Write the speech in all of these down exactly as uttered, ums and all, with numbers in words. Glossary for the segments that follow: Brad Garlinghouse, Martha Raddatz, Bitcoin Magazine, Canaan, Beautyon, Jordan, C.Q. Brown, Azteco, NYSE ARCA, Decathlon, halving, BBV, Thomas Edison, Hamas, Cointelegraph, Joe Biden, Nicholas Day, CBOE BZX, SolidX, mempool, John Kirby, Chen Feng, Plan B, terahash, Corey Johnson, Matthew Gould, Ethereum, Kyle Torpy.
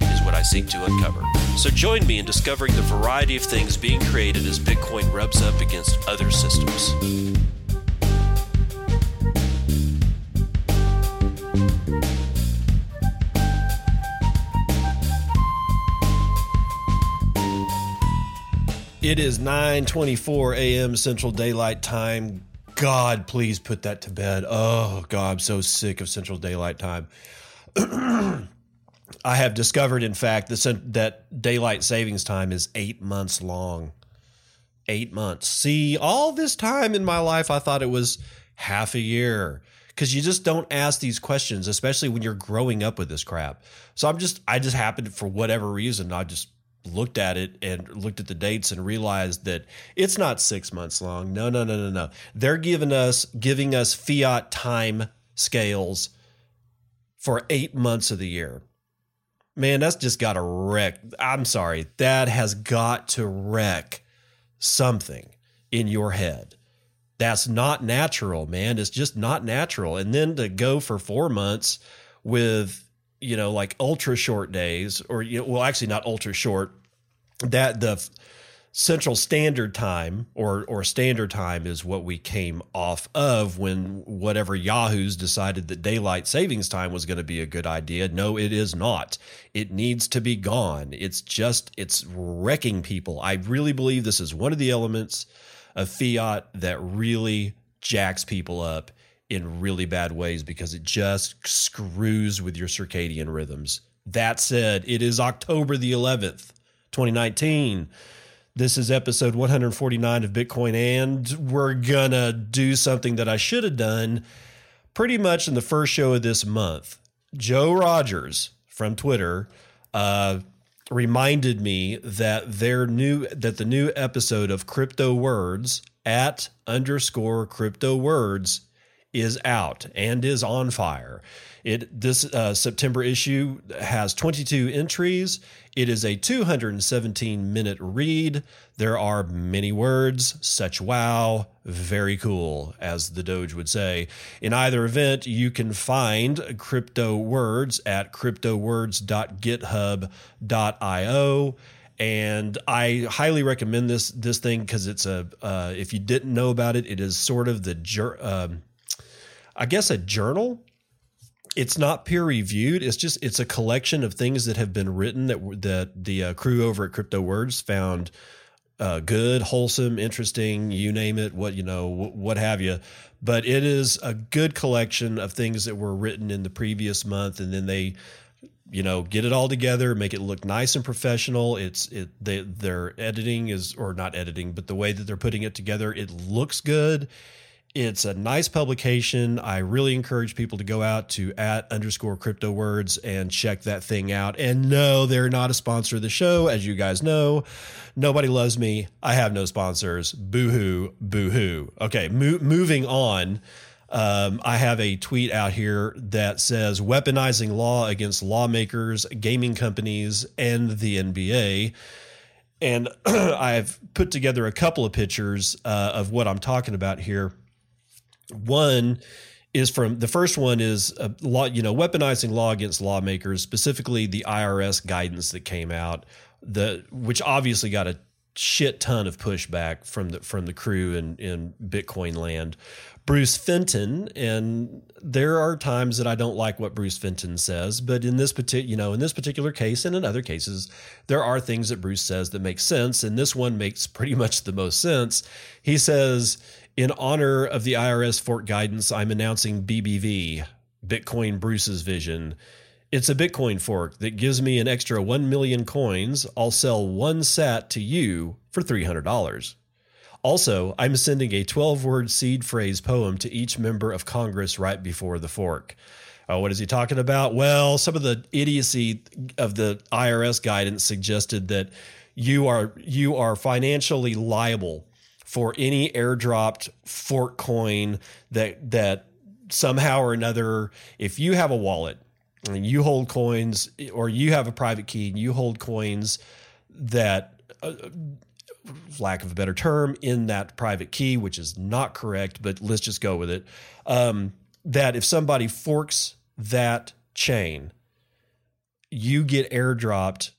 is what I seek to uncover. So join me in discovering the variety of things being created as Bitcoin rubs up against other systems. It is nine twenty-four a.m. Central Daylight Time. God, please put that to bed. Oh, God, I'm so sick of Central Daylight Time. I have discovered, in fact, that daylight savings time is eight months long. Eight months. See, all this time in my life, I thought it was half a year because you just don't ask these questions, especially when you're growing up with this crap. So I'm just, I just happened for whatever reason, I just looked at it and looked at the dates and realized that it's not six months long. No, no, no, no, no. They're giving us, giving us fiat time scales for eight months of the year. Man, that's just got to wreck. I'm sorry. That has got to wreck something in your head. That's not natural, man. It's just not natural. And then to go for four months with, you know, like ultra short days or, you know, well, actually not ultra short, that the Central Standard Time or or Standard Time is what we came off of when whatever yahoos decided that daylight savings time was going to be a good idea. No, it is not. It needs to be gone. It's just, it's wrecking people. I really believe this is one of the elements of fiat that really jacks people up in really bad ways because it just screws with your circadian rhythms. That said, it is October the eleventh, twenty nineteen. This is episode one forty-nine of Bitcoin, and we're going to do something that I should have done pretty much in the first show of this month. Joe Rogers from Twitter uh, reminded me that their new that the new episode of Crypto Words at underscore Crypto Words is out and is on fire. It this uh, September issue has twenty-two entries. It is a two hundred seventeen minute read. There are many words, such wow, very cool, as the Doge would say. In either event, you can find Crypto Words at crypto words dot github dot io. And I highly recommend this this thing because it's a uh, if you didn't know about it, it is sort of the jur- um, I guess a journal. It's not peer reviewed. It's just it's a collection of things that have been written that that the uh, crew over at Crypto Words found uh, good, wholesome, interesting. You name it, what you know, what have you. But it is a good collection of things that were written in the previous month, and then they, you know, get it all together, make it look nice and professional. It's it they, their editing is or not editing, but the way that they're putting it together, it looks good. It's a nice publication. I really encourage people to go out to at underscore crypto words and check that thing out. And no, they're not a sponsor of the show. As you guys know, nobody loves me. I have no sponsors. Boo-hoo, boo-hoo. Okay, mo- moving on. Um, I have a tweet out here that says weaponizing law against lawmakers, gaming companies, and the N B A. And I've put together a couple of pictures uh, of what I'm talking about here. One is from the first one is a law, you know, weaponizing law against lawmakers, specifically the I R S guidance that came out, the which obviously got a shit ton of pushback from the from the crew in, in Bitcoin land. Bruce Fenton, and there are times that I don't like what Bruce Fenton says, but in this particular, you know, in this particular case and in other cases, there are things that Bruce says that make sense, and this one makes pretty much the most sense. He says, in honor of the I R S fork guidance, I'm announcing B B V, Bitcoin Bruce's Vision. It's a Bitcoin fork that gives me an extra one million coins. I'll sell one sat to you for three hundred dollars. Also, I'm sending a twelve-word seed phrase poem to each member of Congress right before the fork. Uh, what is he talking about? Well, some of the idiocy of the I R S guidance suggested that you are you are financially liable for any airdropped fork coin that that somehow or another, if you have a wallet and you hold coins, or you have a private key and you hold coins that, uh, lack of a better term, in that private key, which is not correct, but let's just go with it, um, that if somebody forks that chain, you get airdropped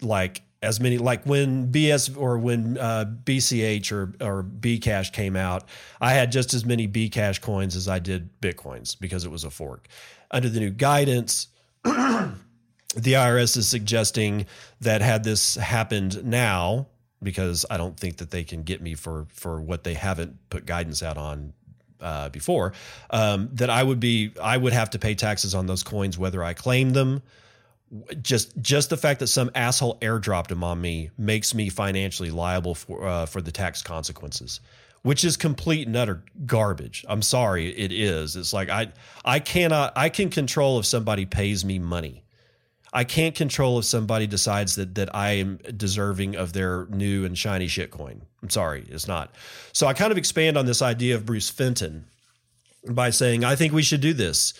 like as many, like when B S or when uh, B C H or, or Bcash came out, I had just as many Bcash coins as I did Bitcoins because it was a fork. Under the new guidance, the I R S is suggesting that had this happened now, because I don't think that they can get me for, for what they haven't put guidance out on uh, before, um, that I would be, I would have to pay taxes on those coins, whether I claim them. Just just the fact that some asshole airdropped them on me makes me financially liable for uh, for the tax consequences, which is complete and utter garbage. I'm sorry, it is. It's like I I cannot I can control if somebody pays me money. I can't control if somebody decides that that I am deserving of their new and shiny shitcoin. I'm sorry, it's not. So I kind of expand on this idea of Bruce Fenton by saying, I think we should do this.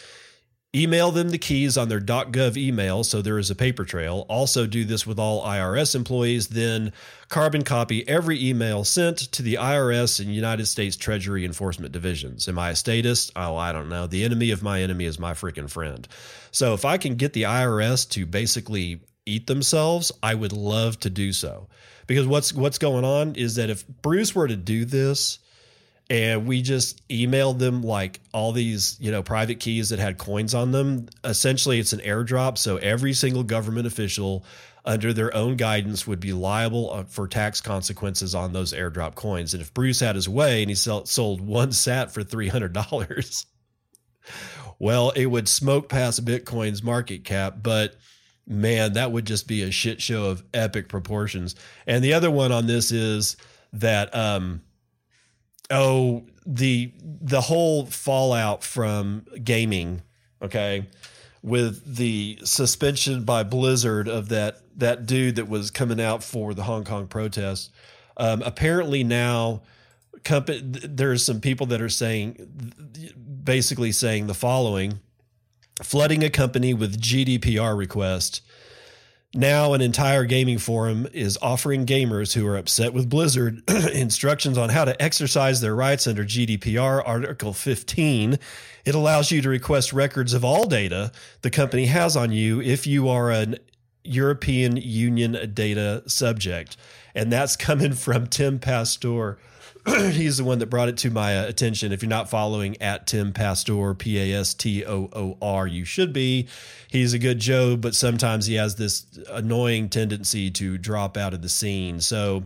Email them the keys on their .gov email so there is a paper trail. Also do this with all I R S employees. Then carbon copy every email sent to the I R S and United States Treasury Enforcement Divisions. Am I a statist? Oh, I don't know. The enemy of my enemy is my freaking friend. So if I can get the I R S to basically eat themselves, I would love to do so. Because what's what's going on is that if Bruce were to do this, and we just emailed them like all these, you know, private keys that had coins on them. Essentially, it's an airdrop. So every single government official under their own guidance would be liable for tax consequences on those airdrop coins. And if Bruce had his way and he sold one sat for three hundred dollars, well, it would smoke past Bitcoin's market cap. But man, that would just be a shit show of epic proportions. And the other one on this is that, um, Oh, the the whole fallout from gaming, okay, with the suspension by Blizzard of that that dude that was coming out for the Hong Kong protests. Um, apparently now, company there's some people that are saying, basically saying the following: flooding a company with G D P R requests. Now an entire gaming forum is offering gamers who are upset with Blizzard instructions on how to exercise their rights under G D P R Article fifteen. It allows you to request records of all data the company has on you if you are an European Union data subject. And that's coming from Tim Pastor. He's the one that brought it to my attention. If you're not following at Tim Pastor, P A S T O O R, you should be. He's a good Joe, but sometimes he has this annoying tendency to drop out of the scene. So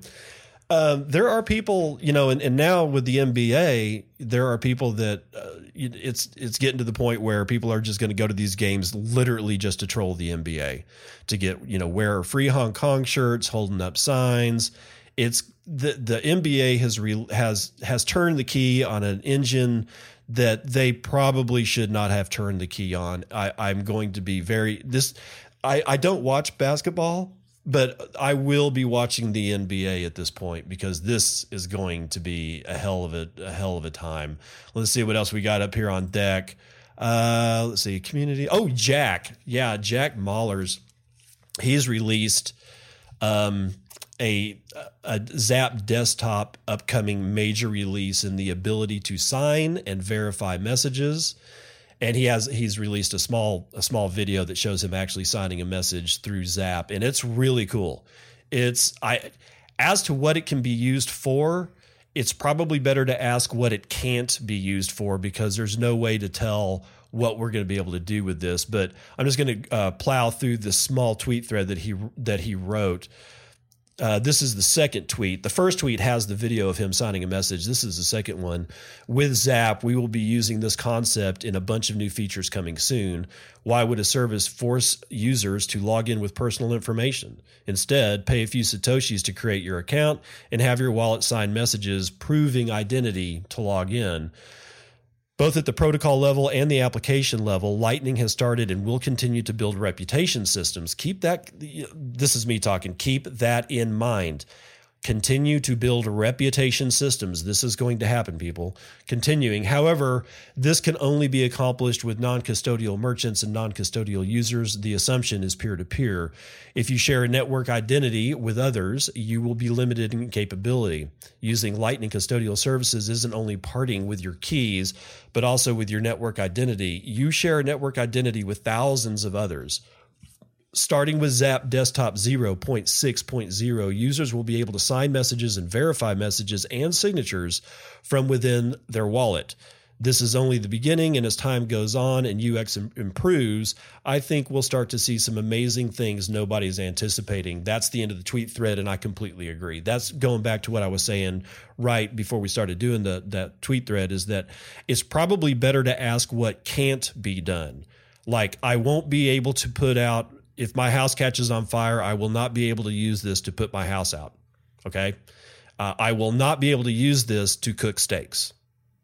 um, there are people, you know, and, and now with the N B A, there are people that uh, it's it's getting to the point where people are just going to go to these games literally just to troll the N B A, to get, you know, wear free Hong Kong shirts, holding up signs. It's the the N B A has re, has has turned the key on an engine that they probably should not have turned the key on. I, I'm going to be very this. I, I don't watch basketball, but I will be watching the N B A at this point because this is going to be a hell of a, a hell of a time. Let's see what else we got up here on deck. Uh, let's see, community. Oh, Jack, yeah, Jack Mahler's. He's released. Um, A, a Zap desktop upcoming major release in the ability to sign and verify messages, and he has he's released a small a small video that shows him actually signing a message through Zap, and it's really cool. It's I as to what it can be used for, it's probably better to ask what it can't be used for because there's no way to tell what we're going to be able to do with this. But I'm just going to uh, plow through this small tweet thread that he that he wrote. Uh, this is the second tweet. The first tweet has the video of him signing a message. This is the second one. With Zap, we will be using this concept in a bunch of new features coming soon. Why would a service force users to log in with personal information? Instead, pay a few Satoshis to create your account and have your wallet sign messages proving identity to log in. Both at the protocol level and the application level, Lightning has started and will continue to build reputation systems. Keep that, this is me talking, keep that in mind. Continue to build reputation systems. This is going to happen, people. Continuing. However, this can only be accomplished with non-custodial merchants and non-custodial users. The assumption is peer-to-peer. If you share a network identity with others, you will be limited in capability. Using Lightning custodial services isn't only parting with your keys, but also with your network identity. You share a network identity with thousands of others. Starting with Zap Desktop zero point six point zero, users will be able to sign messages and verify messages and signatures from within their wallet. This is only the beginning, and as time goes on and U X im- improves, I think we'll start to see some amazing things nobody's anticipating. That's the end of the tweet thread, and I completely agree. That's going back to what I was saying right before we started doing the, that tweet thread, is that it's probably better to ask what can't be done. Like, I won't be able to put out, if my house catches on fire, I will not be able to use this to put my house out, okay? Uh, I will not be able to use this to cook steaks.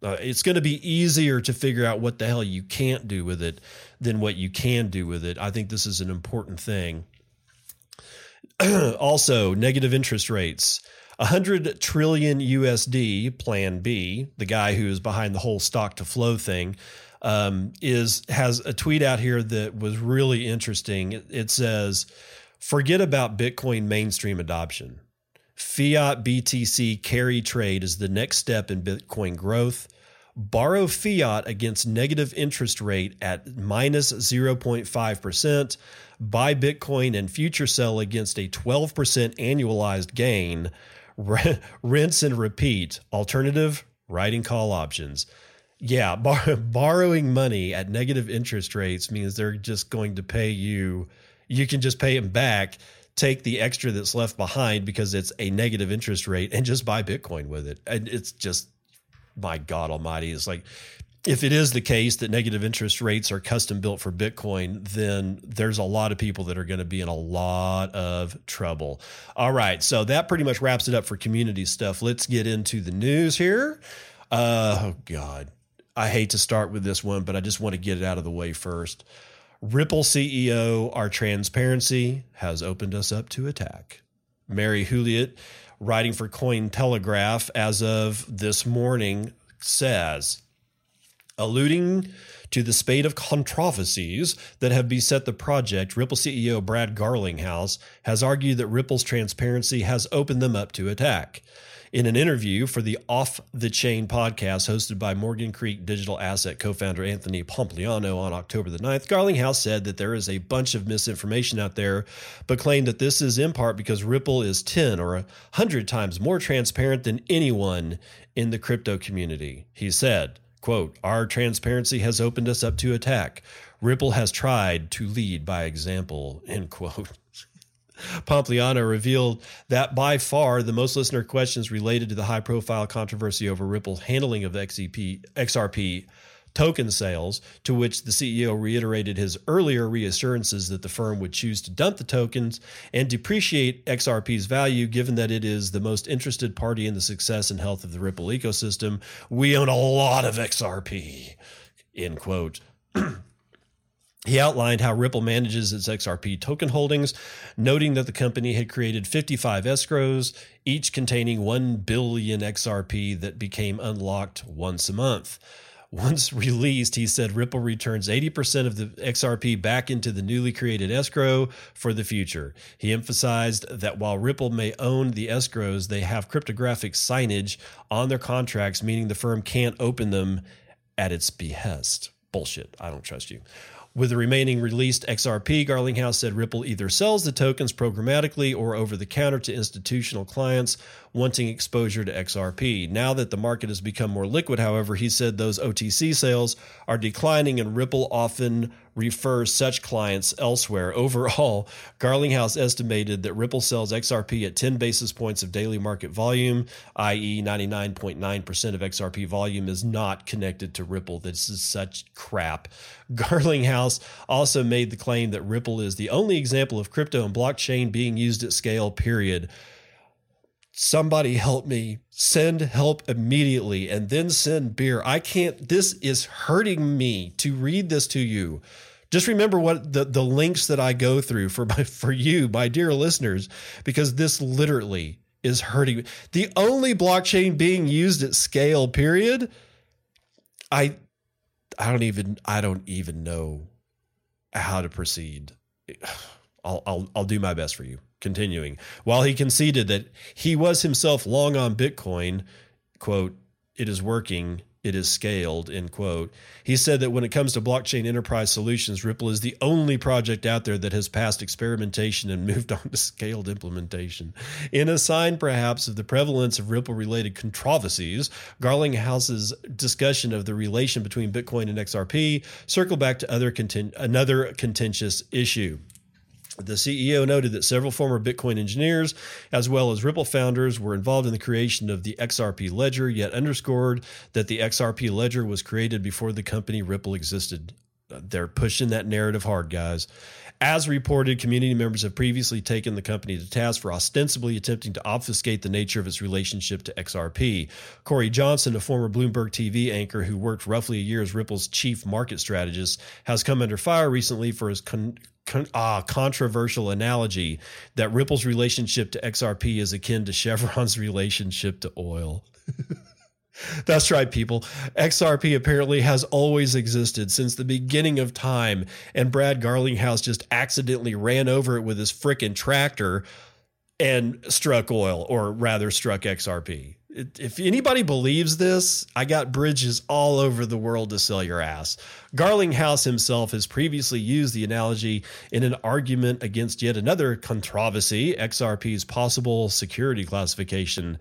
Uh, it's going to be easier to figure out what the hell you can't do with it than what you can do with it. I think this is an important thing. Also, negative interest rates. one hundred trillion U S D, Plan B, the guy who is behind the whole stock to flow thing, Um, is has a tweet out here that was really interesting. It, it says, forget about Bitcoin mainstream adoption. Fiat B T C carry trade is the next step in Bitcoin growth. Borrow fiat against negative interest rate at minus zero point five percent. Buy Bitcoin and future sell against a twelve percent annualized gain. Rinse and repeat. Alternative, write and call options. Yeah, bar- borrowing money at negative interest rates means they're just going to pay you. You can just pay them back, take the extra that's left behind because it's a negative interest rate, and just buy Bitcoin with it. And it's just, my God almighty. It's like, if it is the case that negative interest rates are custom built for Bitcoin, then there's a lot of people that are going to be in a lot of trouble. All right, so that pretty much wraps it up for community stuff. Let's get into the news here. Uh, oh, God. I hate to start with this one, but I just want to get it out of the way first. Ripple C E O, our transparency has opened us up to attack. Mary Hewlett, writing for Cointelegraph as of this morning, says, alluding to the spate of controversies that have beset the project, Ripple C E O Brad Garlinghouse has argued that Ripple's transparency has opened them up to attack. In an interview for the Off the Chain podcast hosted by Morgan Creek Digital Asset co-founder Anthony Pompliano on October the ninth, Garlinghouse said that there is a bunch of misinformation out there, but claimed that this is in part because Ripple is ten or one hundred times more transparent than anyone in the crypto community. He said, quote, our transparency has opened us up to attack. Ripple has tried to lead by example, end quote. Pompliano revealed that by far the most listener questions related to the high-profile controversy over Ripple's handling of X R P token sales, to which the C E O reiterated his earlier reassurances that the firm would choose to dump the tokens and depreciate X R P's value, given that it is the most interested party in the success and health of the Ripple ecosystem. We own a lot of X R P, end quote. He outlined how Ripple manages its X R P token holdings, noting that the company had created fifty-five escrows, each containing one billion X R P that became unlocked once a month. Once released, he said Ripple returns eighty percent of the X R P back into the newly created escrow for the future. He emphasized that while Ripple may own the escrows, they have cryptographic signage on their contracts, meaning the firm can't open them at its behest. Bullshit. I don't trust you. With the remaining released X R P, Garlinghouse said Ripple either sells the tokens programmatically or over the counter to institutional clients wanting exposure to X R P. Now that the market has become more liquid, however, he said those O T C sales are declining and Ripple often refers such clients elsewhere. Overall, Garlinghouse estimated that Ripple sells X R P at ten basis points of daily market volume, that is ninety-nine point nine percent of X R P volume is not connected to Ripple. This is such crap. Garlinghouse also made the claim that Ripple is the only example of crypto and blockchain being used at scale, period. somebody help me, send help immediately, and then send beer. I can't, this is hurting me to read this to you. Just remember what the, the links that I go through for my, for you, my dear listeners, because this literally is hurting me. The only blockchain being used at scale, period. I, I don't even, I don't even know how to proceed. I'll, I'll, I'll do my best for you. Continuing, while he conceded that he was himself long on Bitcoin, quote, it is working, it is scaled, end quote. He said that when it comes to blockchain enterprise solutions, Ripple is the only project out there that has passed experimentation and moved on to scaled implementation. In a sign, perhaps, of the prevalence of Ripple-related controversies, Garlinghouse's discussion of the relation between Bitcoin and X R P circled back to other content- another contentious issue. The C E O noted that several former Bitcoin engineers, as well as Ripple founders, were involved in the creation of the X R P ledger, yet underscored that the X R P ledger was created before the company Ripple existed. They're pushing that narrative hard, guys. As reported, community members have previously taken the company to task for ostensibly attempting to obfuscate the nature of its relationship to X R P. Corey Johnson, a former Bloomberg T V anchor who worked roughly a year as Ripple's chief market strategist, has come under fire recently for his con- Con, ah, controversial analogy that Ripple's relationship to X R P is akin to Chevron's relationship to oil. That's right, people. X R P apparently has always existed since the beginning of time, and Brad Garlinghouse just accidentally ran over it with his frickin' tractor and struck oil, or rather struck X R P. If anybody believes this, I got bridges all over the world to sell your ass. Garlinghouse himself has previously used the analogy in an argument against yet another controversy, X R P's possible security classification.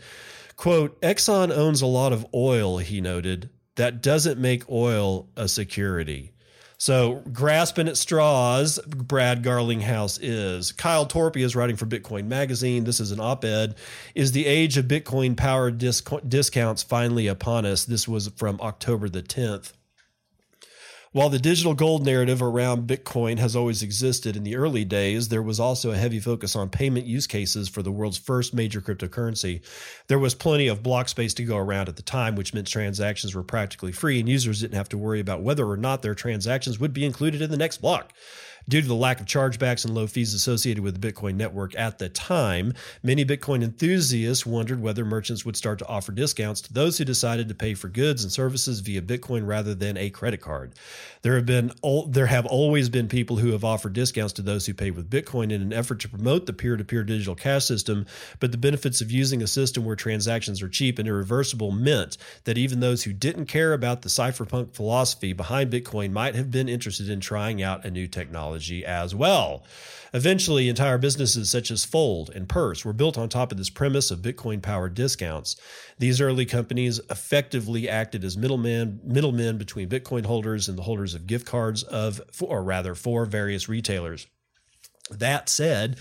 Quote, Exxon owns a lot of oil, he noted. That doesn't make oil a security. So grasping at straws, Brad Garlinghouse is. Kyle Torpy is writing for Bitcoin Magazine. This is an op-ed. Is the age of Bitcoin power disc- discounts finally upon us? This was from October the tenth. While the digital gold narrative around Bitcoin has always existed in the early days, there was also a heavy focus on payment use cases for the world's first major cryptocurrency. There was plenty of block space to go around at the time, which meant transactions were practically free and users didn't have to worry about whether or not their transactions would be included in the next block. Due to the lack of chargebacks and low fees associated with the Bitcoin network at the time, many Bitcoin enthusiasts wondered whether merchants would start to offer discounts to those who decided to pay for goods and services via Bitcoin rather than a credit card. There have been, there have always been people who have offered discounts to those who pay with Bitcoin in an effort to promote the peer-to-peer digital cash system, but the benefits of using a system where transactions are cheap and irreversible meant that even those who didn't care about the cypherpunk philosophy behind Bitcoin might have been interested in trying out a new technology as well. Eventually, entire businesses such as Fold and Purse were built on top of this premise of Bitcoin-powered discounts. These early companies effectively acted as middlemen, middlemen between Bitcoin holders and the holders of gift cards of, or rather, for various retailers. That said,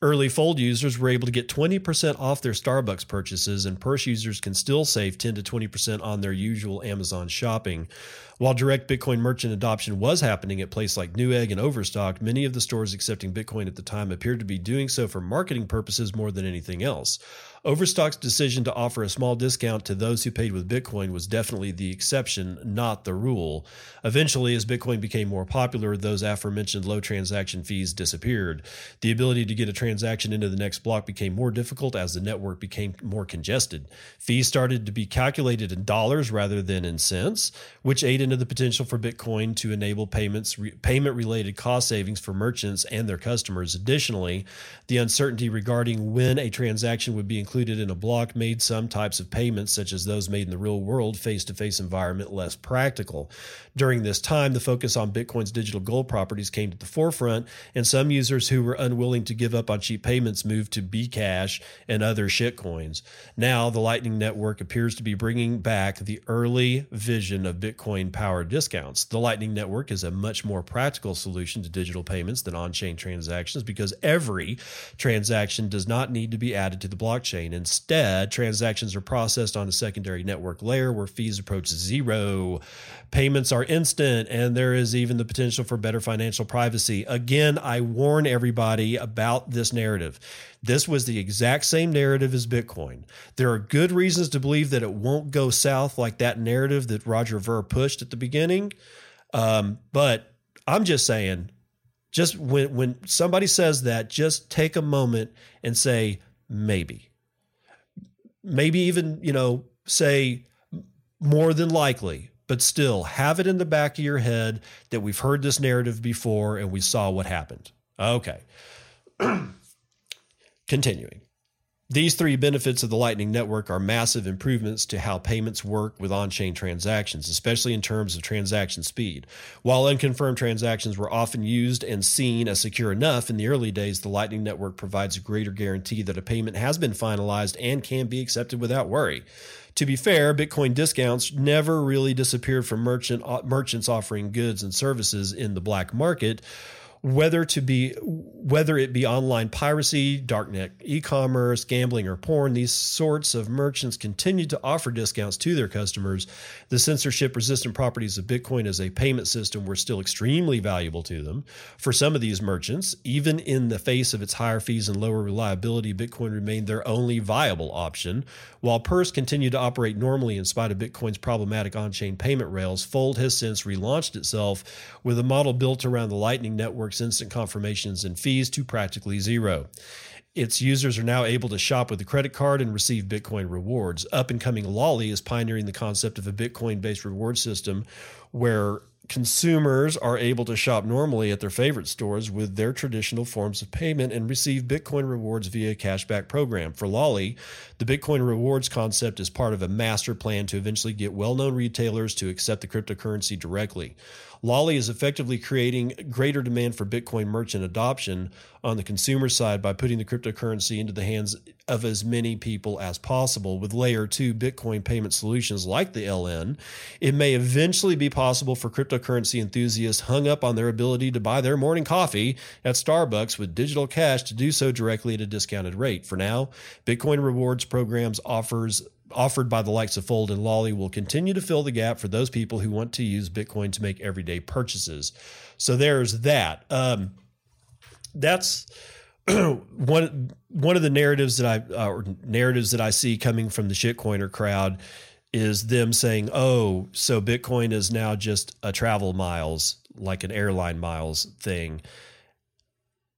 early Fold users were able to get twenty percent off their Starbucks purchases, and Purse users can still save ten to twenty percent on their usual Amazon shopping. While direct Bitcoin merchant adoption was happening at places like Newegg and Overstock, many of the stores accepting Bitcoin at the time appeared to be doing so for marketing purposes more than anything else. Overstock's decision to offer a small discount to those who paid with Bitcoin was definitely the exception, not the rule. Eventually, as Bitcoin became more popular, those aforementioned low transaction fees disappeared. The ability to get a transaction into the next block became more difficult as the network became more congested. Fees started to be calculated in dollars rather than in cents, which aided into the potential for Bitcoin to enable payments, re, payment-related cost savings for merchants and their customers. Additionally, the uncertainty regarding when a transaction would be included in a block made some types of payments, such as those made in the real-world face-to-face environment, less practical. During this time, the focus on Bitcoin's digital gold properties came to the forefront, and some users who were unwilling to give up on cheap payments moved to Bcash and other shitcoins. Now, the Lightning Network appears to be bringing back the early vision of Bitcoin power discounts. The Lightning Network is a much more practical solution to digital payments than on-chain transactions because every transaction does not need to be added to the blockchain. blockchain. Instead, transactions are processed on a secondary network layer where fees approach zero. Payments are instant, and there is even the potential for better financial privacy. Again, I warn everybody about this narrative. This was the exact same narrative as Bitcoin. There are good reasons to believe that it won't go south like that narrative that Roger Ver pushed at the beginning. Um, but I'm just saying, just when, when somebody says that, just take a moment and say, maybe, maybe even, you know, say more than likely, but still have it in the back of your head that we've heard this narrative before and we saw what happened. Okay. Continuing. These three benefits of the Lightning Network are massive improvements to how payments work with on-chain transactions, especially in terms of transaction speed. While unconfirmed transactions were often used and seen as secure enough in the early days, the Lightning Network provides a greater guarantee that a payment has been finalized and can be accepted without worry. To be fair, Bitcoin discounts never really disappeared from merchant, merchants offering goods and services in the black market, whether to be whether it be online piracy, darknet e-commerce, gambling, or porn. These sorts of merchants continue to offer discounts to their customers. The censorship-resistant properties of Bitcoin as a payment system were still extremely valuable to them. For some of these merchants, even in the face of its higher fees and lower reliability, Bitcoin remained their only viable option. While Purse continued to operate normally in spite of Bitcoin's problematic on-chain payment rails, Fold has since relaunched itself with a model built around the Lightning Network instant confirmations and fees to practically zero. Its users are now able to shop with a credit card and receive Bitcoin rewards. Up-and-coming Lolly is pioneering the concept of a Bitcoin-based reward system where consumers are able to shop normally at their favorite stores with their traditional forms of payment and receive Bitcoin rewards via a cashback program. For Lolly, the Bitcoin rewards concept is part of a master plan to eventually get well-known retailers to accept the cryptocurrency directly. Lolly is effectively creating greater demand for Bitcoin merchant adoption on the consumer side by putting the cryptocurrency into the hands of as many people as possible. With layer two Bitcoin payment solutions like the L N, it may eventually be possible for cryptocurrency enthusiasts hung up on their ability to buy their morning coffee at Starbucks with digital cash to do so directly at a discounted rate. For now, Bitcoin rewards programs offers offered by the likes of Fold and Lolly will continue to fill the gap for those people who want to use Bitcoin to make everyday purchases. So there's that. Um, that's one one of the narratives that I uh, or narratives that I see coming from the shitcoiner crowd is them saying, "Oh, so Bitcoin is now just a travel miles, like an airline miles thing."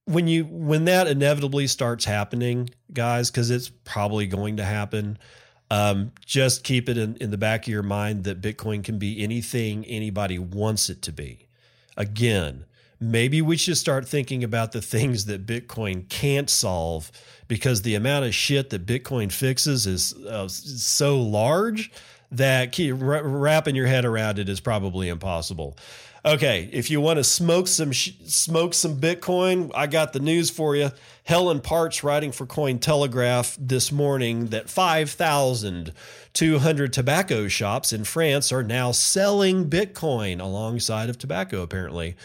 When you when that inevitably starts happening, guys, because it's probably going to happen. Um, just keep it in, in the back of your mind that Bitcoin can be anything anybody wants it to be. Again, maybe we should start thinking about the things that Bitcoin can't solve, because the amount of shit that Bitcoin fixes is uh, so large that keep, r- wrapping your head around it is probably impossible. Okay, if you want to smoke some sh- smoke some Bitcoin, I got the news for you. Helen Parts, writing for Cointelegraph this morning, that five thousand two hundred tobacco shops in France are now selling Bitcoin alongside of tobacco, apparently.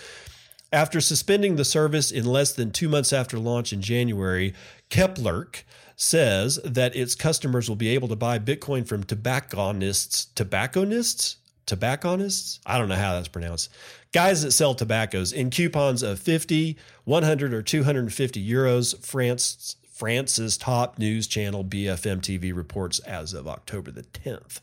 After suspending the service in less than two months after launch in January, Kepler says that its customers will be able to buy Bitcoin from tobacconists. Tobacconists? Tobacconists? I don't know how that's pronounced. Guys that sell tobaccos in coupons of fifty, one hundred, or two hundred fifty euros, France, France's top news channel B F M T V reports as of October the tenth.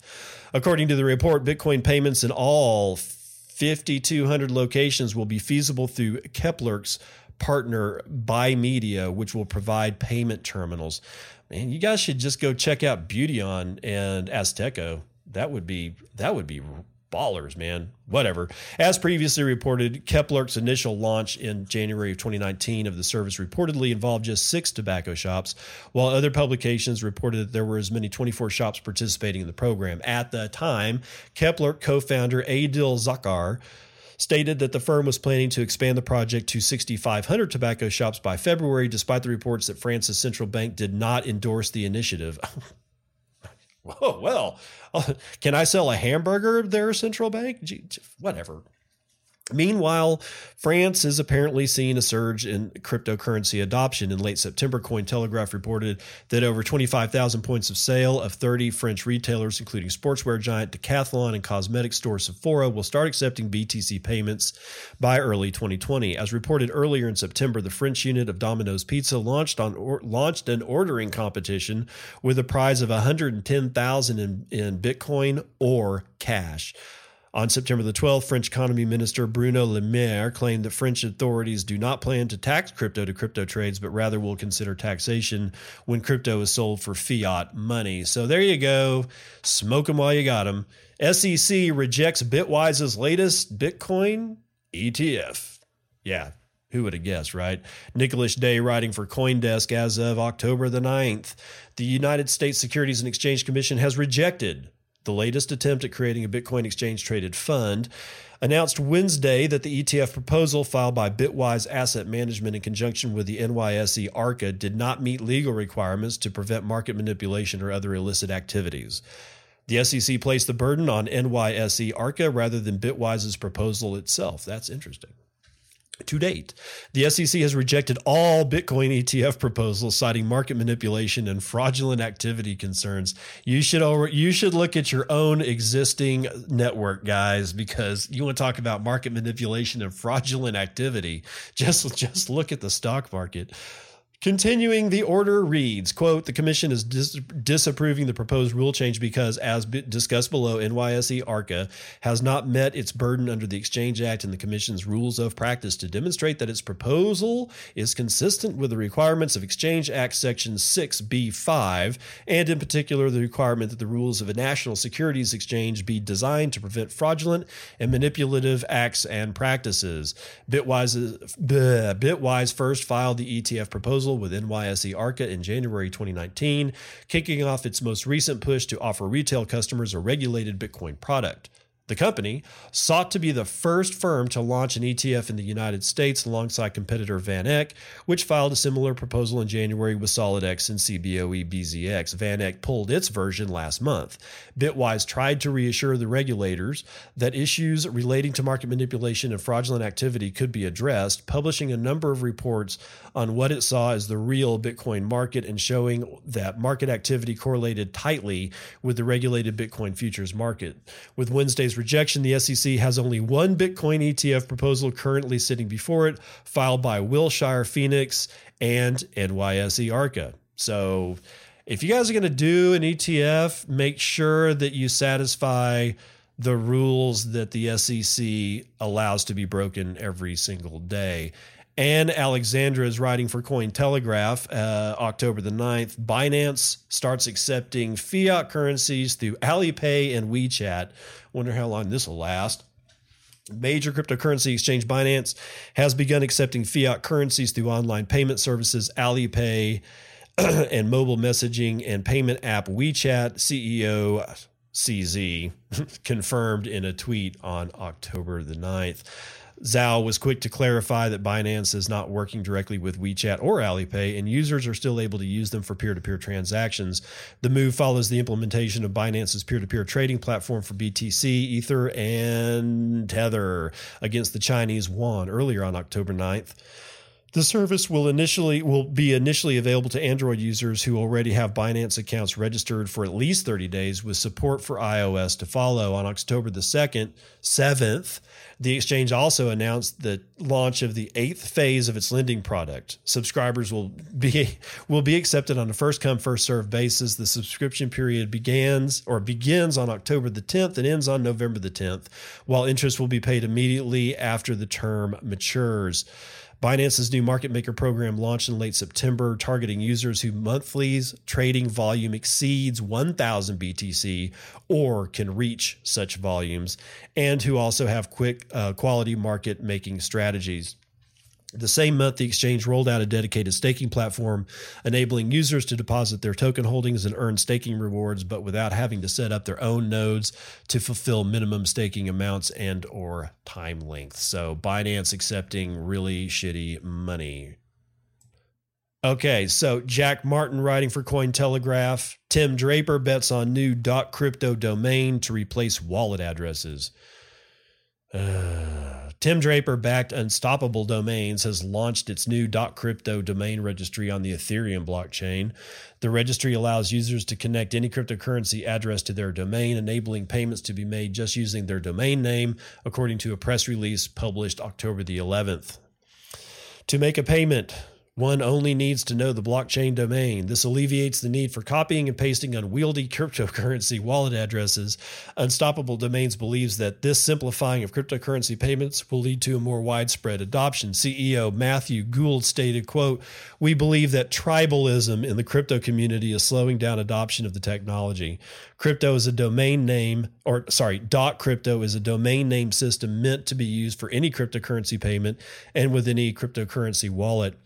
According to the report, Bitcoin payments in all five thousand two hundred locations will be feasible through Kepler's partner Buy Media, which will provide payment terminals. Man, you guys should just go check out Beautyon and Azteco. That would be that would be ballers, man. Whatever. As previously reported, Kepler's initial launch in January of twenty nineteen of the service reportedly involved just six tobacco shops, while other publications reported that there were as many twenty-four shops participating in the program. At the time, Kepler co-founder Adil Zakar stated that the firm was planning to expand the project to six thousand five hundred tobacco shops by February, despite the reports that France's central bank did not endorse the initiative. Whoa, well, can I sell a hamburger there, central bank? Gee, whatever. Meanwhile, France is apparently seeing a surge in cryptocurrency adoption. In late September, Cointelegraph reported that over twenty-five thousand points of sale of thirty French retailers, including sportswear giant Decathlon and cosmetic store Sephora, will start accepting B T C payments by early twenty twenty. As reported earlier in September, the French unit of Domino's Pizza launched on or, launched an ordering competition with a prize of one hundred ten thousand in, in Bitcoin or cash. On September the twelfth, French Economy Minister Bruno Le Maire claimed that French authorities do not plan to tax crypto to crypto trades, but rather will consider taxation when crypto is sold for fiat money. So there you go. Smoke them while you got them. S E C rejects Bitwise's latest Bitcoin E T F. Yeah, who would have guessed, right? Nicholas Day writing for CoinDesk as of October the ninth. The United States Securities and Exchange Commission has rejected the latest attempt at creating a Bitcoin exchange-traded fund, announced Wednesday that the E T F proposal filed by Bitwise Asset Management in conjunction with the N Y S E ARCA did not meet legal requirements to prevent market manipulation or other illicit activities. The S E C placed the burden on N Y S E ARCA rather than Bitwise's proposal itself. That's interesting. To date, the S E C has rejected all Bitcoin E T F proposals, citing market manipulation and fraudulent activity concerns. You should over, you should look at your own existing network, guys, because you want to talk about market manipulation and fraudulent activity. Just, just look at the stock market. Continuing, the order reads, quote, the commission is dis- disapproving the proposed rule change because, as b- discussed below, N Y S E ARCA has not met its burden under the Exchange Act and the commission's rules of practice to demonstrate that its proposal is consistent with the requirements of Exchange Act Section six B five, and in particular the requirement that the rules of a national securities exchange be designed to prevent fraudulent and manipulative acts and practices. Bitwise, bleh, Bitwise first filed the E T F proposal with N Y S E ARCA in January twenty nineteen, kicking off its most recent push to offer retail customers a regulated Bitcoin product. The company sought to be the first firm to launch an E T F in the United States alongside competitor VanEck, which filed a similar proposal in January with SolidX and C B O E B Z X. VanEck pulled its version last month. Bitwise tried to reassure the regulators that issues relating to market manipulation and fraudulent activity could be addressed, publishing a number of reports on what it saw as the real Bitcoin market and showing that market activity correlated tightly with the regulated Bitcoin futures market. With Wednesday's rejection, the S E C has only one Bitcoin E T F proposal currently sitting before it, filed by Wilshire Phoenix and N Y S E ARCA. So if you guys are going to do an E T F, make sure that you satisfy the rules that the S E C allows to be broken every single day. And Alexandra is writing for Cointelegraph, uh, October the ninth. Binance starts accepting fiat currencies through Alipay and WeChat. Wonder how long this will last. Major cryptocurrency exchange Binance has begun accepting fiat currencies through online payment services Alipay and mobile messaging and payment app WeChat. C E O C Z confirmed in a tweet on October the ninth. Zhao was quick to clarify that Binance is not working directly with WeChat or Alipay, and users are still able to use them for peer-to-peer transactions. The move follows the implementation of Binance's peer-to-peer trading platform for B T C, Ether, and Tether against the Chinese yuan earlier on October ninth. The service will initially will be initially available to Android users who already have Binance accounts registered for at least thirty days, with support for iOS to follow. On October the second, seventh, the exchange also announced the launch of the eighth phase of its lending product. Subscribers will be will be accepted on a first-come, first-served basis. The subscription period begins or begins on October the tenth and ends on November the tenth, while interest will be paid immediately after the term matures. Binance's new market maker program launched in late September, targeting users whose monthly trading volume exceeds one thousand B T C or can reach such volumes, and who also have quick uh, quality market making strategies. The same month, the exchange rolled out a dedicated staking platform, enabling users to deposit their token holdings and earn staking rewards, but without having to set up their own nodes to fulfill minimum staking amounts and or time length. So Binance accepting really shitty money. Okay, so Jack Martin writing for Cointelegraph. Tim Draper bets on new .crypto domain to replace wallet addresses. Uh, Tim Draper-backed Unstoppable Domains has launched its new .crypto domain registry on the Ethereum blockchain. The registry allows users to connect any cryptocurrency address to their domain, enabling payments to be made just using their domain name, according to a press release published October the eleventh. To make a payment, one only needs to know the blockchain domain. This alleviates the need for copying and pasting unwieldy cryptocurrency wallet addresses. Unstoppable Domains believes that this simplifying of cryptocurrency payments will lead to a more widespread adoption. C E O Matthew Gould stated, quote, "We believe that tribalism in the crypto community is slowing down adoption of the technology. Crypto is a domain name, or sorry, dot crypto is a domain name system meant to be used for any cryptocurrency payment and with any cryptocurrency wallet.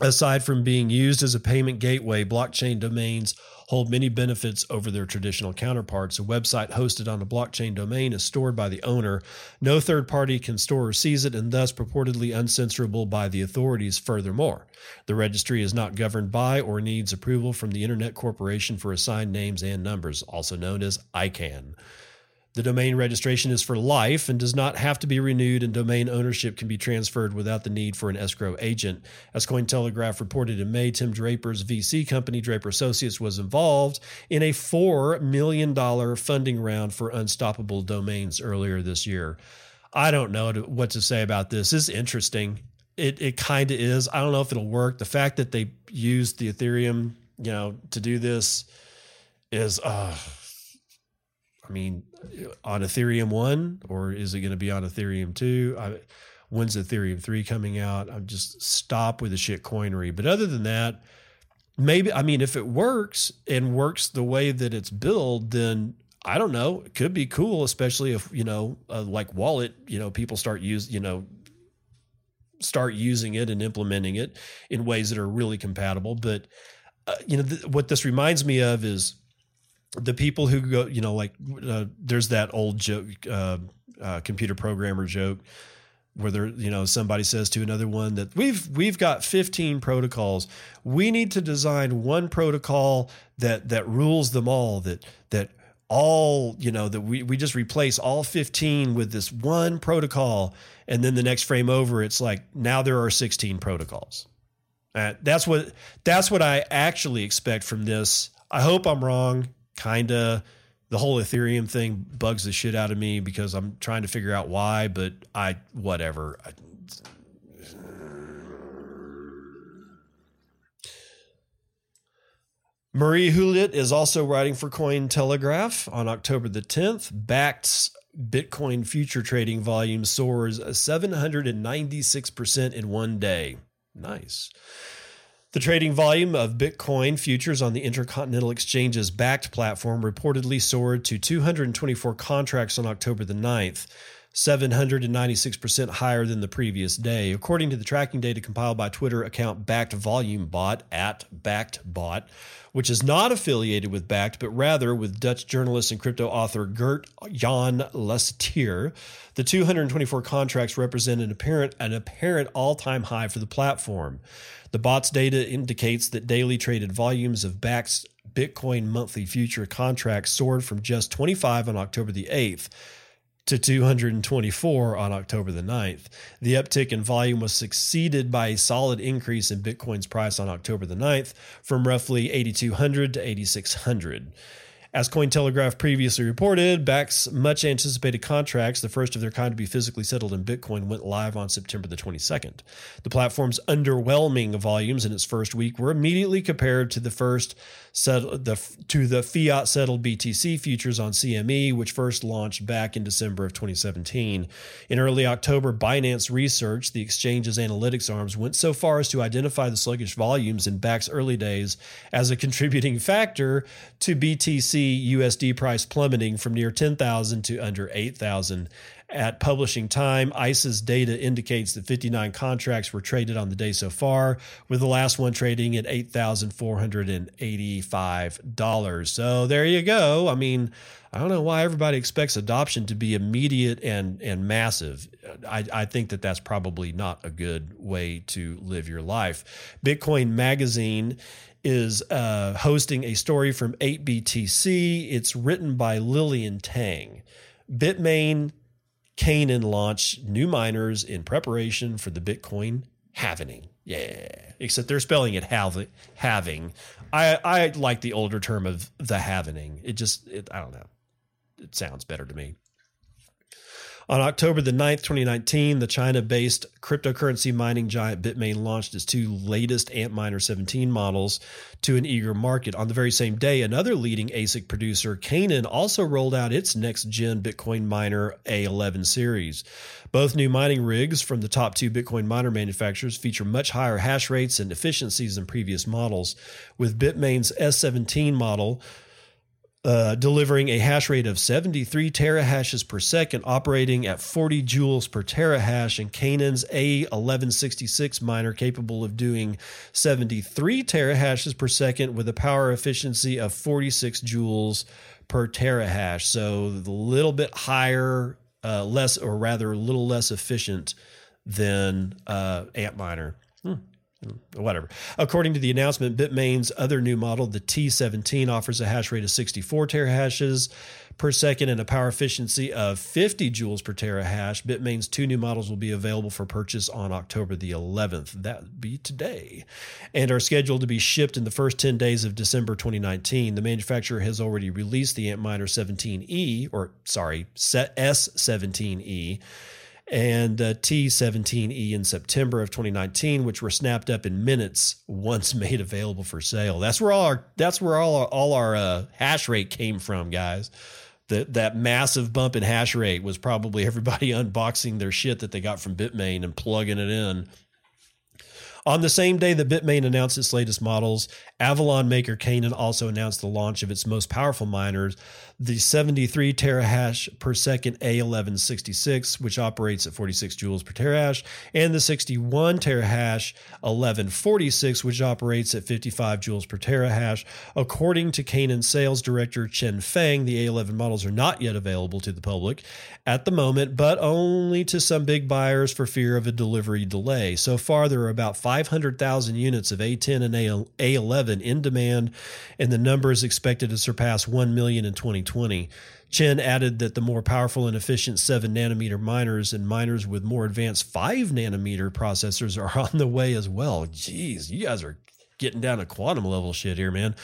Aside from being used as a payment gateway, blockchain domains hold many benefits over their traditional counterparts. A website hosted on a blockchain domain is stored by the owner. No third party can store or seize it, and thus purportedly uncensorable by the authorities. Furthermore, the registry is not governed by or needs approval from the Internet Corporation for Assigned Names and Numbers, also known as I CANN. The domain registration is for life and does not have to be renewed, and domain ownership can be transferred without the need for an escrow agent. As Cointelegraph reported in May, Tim Draper's V C company, Draper Associates, was involved in a four million dollars funding round for Unstoppable Domains earlier this year. I don't know what to say about this. It's interesting. It it kind of is. I don't know if it'll work. The fact that they used the Ethereum, you know, to do this is... Uh, I mean, on Ethereum one, or is it going to be on Ethereum two? I, when's Ethereum three coming out? I'm just stop with the shit coinery. But other than that, maybe, I mean, if it works and works the way that it's billed, then I don't know. It could be cool, especially if, you know, uh, like wallet, you know, people start use, you know, start using it and implementing it in ways that are really compatible. But, uh, you know, th- what this reminds me of is, the people who go, you know, like uh, there's that old joke, uh, uh, computer programmer joke where there, you know, somebody says to another one that we've, we've got fifteen protocols. We need to design one protocol that, that rules them all, that, that all, you know, that we, we just replace all fifteen with this one protocol. And then the next frame over, it's like, now there are sixteen protocols. Uh, that's what, that's what I actually expect from this. I hope I'm wrong. Kind of the whole Ethereum thing bugs the shit out of me because I'm trying to figure out why, but I, whatever. I, Marie Hewlett is also writing for Cointelegraph on October the tenth. Bakkt's Bitcoin future trading volume soars seven hundred ninety-six percent in one day. Nice. The trading volume of Bitcoin futures on the Intercontinental Exchange's Bakkt platform reportedly soared to two hundred twenty-four contracts on October the ninth, seven hundred ninety-six percent higher than the previous day. According to the tracking data compiled by Twitter account Bakkt Volume Bot, at Bakkt Bot, which is not affiliated with Bakkt, but rather with Dutch journalist and crypto author Gert-Jan Lesteer, the two hundred twenty-four contracts represent an apparent, an apparent all-time high for the platform. The bot's data indicates that daily traded volumes of Bakkt's Bitcoin monthly future contracts soared from just twenty-five on October the eighth to two hundred twenty-four on October the ninth. The uptick in volume was succeeded by a solid increase in Bitcoin's price on October the ninth from roughly eighty-two hundred dollars to eighty-six hundred dollars. As Cointelegraph previously reported, Bakkt's much-anticipated contracts, the first of their kind to be physically settled in Bitcoin, went live on September the twenty-second. The platform's underwhelming volumes in its first week were immediately compared to the first settle, the, to the fiat-settled B T C futures on C M E, which first launched back in December of twenty seventeen. In early October, Binance Research, the exchange's analytics arms, went so far as to identify the sluggish volumes in Bakkt's early days as a contributing factor to B T C U S D price plummeting from near ten thousand to under eight thousand. At publishing time, ICE's data indicates that fifty-nine contracts were traded on the day so far, with the last one trading at eight thousand four hundred eighty-five dollars. So there you go. I mean, I don't know why everybody expects adoption to be immediate and, and massive. I, I think that that's probably not a good way to live your life. Bitcoin Magazine is uh, hosting a story from eight B T C. It's written by Lillian Tang. Bitmain Canaan launched new miners in preparation for the Bitcoin halvening. Yeah, except they're spelling it halve, halving. I, I like the older term of the halvening. It just, it, I don't know. It sounds better to me. On October the ninth, twenty nineteen, the China-based cryptocurrency mining giant Bitmain launched its two latest Antminer seventeen models to an eager market. On the very same day, another leading ASIC producer, Canaan, also rolled out its next-gen Bitcoin miner A eleven series. Both new mining rigs from the top two Bitcoin miner manufacturers feature much higher hash rates and efficiencies than previous models, with Bitmain's S seventeen model Uh, delivering a hash rate of seventy-three terahashes per second, operating at forty joules per terahash, and Canaan's A eleven sixty-six miner capable of doing seventy-three terahashes per second with a power efficiency of forty-six joules per terahash. So a little bit higher, uh, less, or rather a little less efficient than uh, Antminer. Hmm. Whatever. According to the announcement, Bitmain's other new model, the T seventeen, offers a hash rate of sixty-four terahashes per second and a power efficiency of fifty joules per terahash. Bitmain's two new models will be available for purchase on October the eleventh. That would be today, and are scheduled to be shipped in the first ten days of December twenty nineteen. The manufacturer has already released the Antminer seventeen E, or sorry, S seventeen E, and uh, T seventeen E in September of twenty nineteen, which were snapped up in minutes once made available for sale. That's where all our that's where all our, all our uh, hash rate came from, guys. That that massive bump in hash rate was probably everybody unboxing their shit that they got from Bitmain and plugging it in. On the same day that Bitmain announced its latest models, Avalon maker Canaan also announced the launch of its most powerful miners, the seventy-three terahash per second A eleven sixty-six, which operates at forty-six joules per terahash, and the sixty-one terahash eleven forty-six, which operates at fifty-five joules per terahash. According to Canaan's sales director, Chen Feng, the A eleven models are not yet available to the public at the moment, but only to some big buyers for fear of a delivery delay. So far, there are about five five hundred thousand units of A ten and A eleven in demand, and the number is expected to surpass one million in twenty twenty. Chen added that the more powerful and efficient seven nanometer miners and miners with more advanced five nanometer processors are on the way as well. Jeez, you guys are getting down to quantum level shit here, man.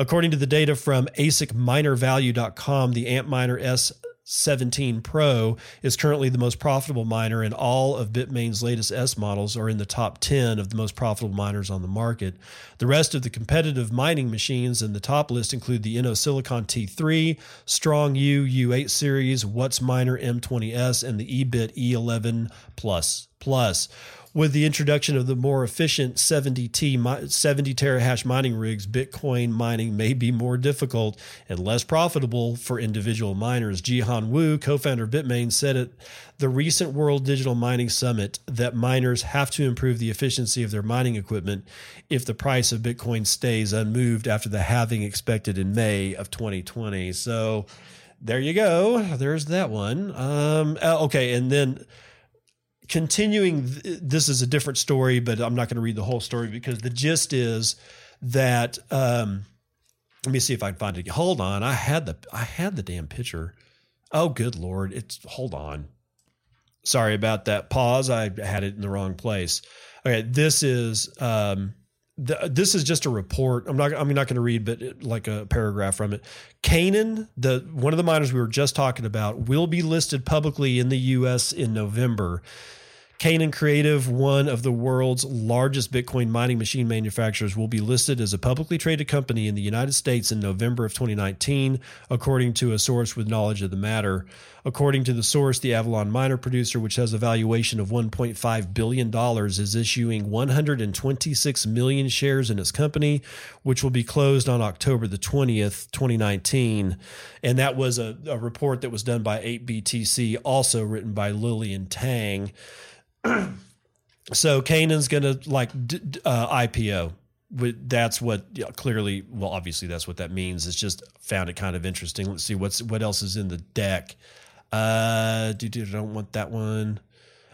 According to the data from A S I C miner value dot com, the Antminer S seventeen Pro is currently the most profitable miner, and all of Bitmain's latest S models are in the top ten of the most profitable miners on the market. The rest of the competitive mining machines in the top list include the InnoSilicon T three, Strong U U eight series, Watts Miner M twenty S, and the eBit E eleven plus. With the introduction of the more efficient seventy T seventy terahash mining rigs, Bitcoin mining may be more difficult and less profitable for individual miners. Jihan Wu, co-founder of Bitmain, said at the recent World Digital Mining Summit that miners have to improve the efficiency of their mining equipment if the price of Bitcoin stays unmoved after the halving expected in May of twenty twenty. So there you go. There's that one. Um, okay, and then... Continuing, this is a different story, but I'm not going to read the whole story because the gist is that um, let me see if I can find it. Hold on, I had the I had the damn picture. Oh, good Lord! It's hold on. Sorry about that pause. I had it in the wrong place. Okay, this is um, the, this is just a report. I'm not I'm not going to read, but it, like a paragraph from it. Canaan, the one of the miners we were just talking about, will be listed publicly in the U S in November. Canaan Creative, one of the world's largest Bitcoin mining machine manufacturers, will be listed as a publicly traded company in the United States in November of twenty nineteen, according to a source with knowledge of the matter. According to the source, the Avalon miner producer, which has a valuation of one point five billion dollars, is issuing one hundred twenty-six million shares in its company, which will be closed on October the twentieth, twenty nineteen. And that was a, a report that was done by eight B T C, also written by Lillian Tang. So Canaan's going to like uh, I P O. That's what you know, clearly, well, obviously that's what that means. It's just found it kind of interesting. Let's see what's what else is in the deck. Uh, dude, dude, I don't want that one.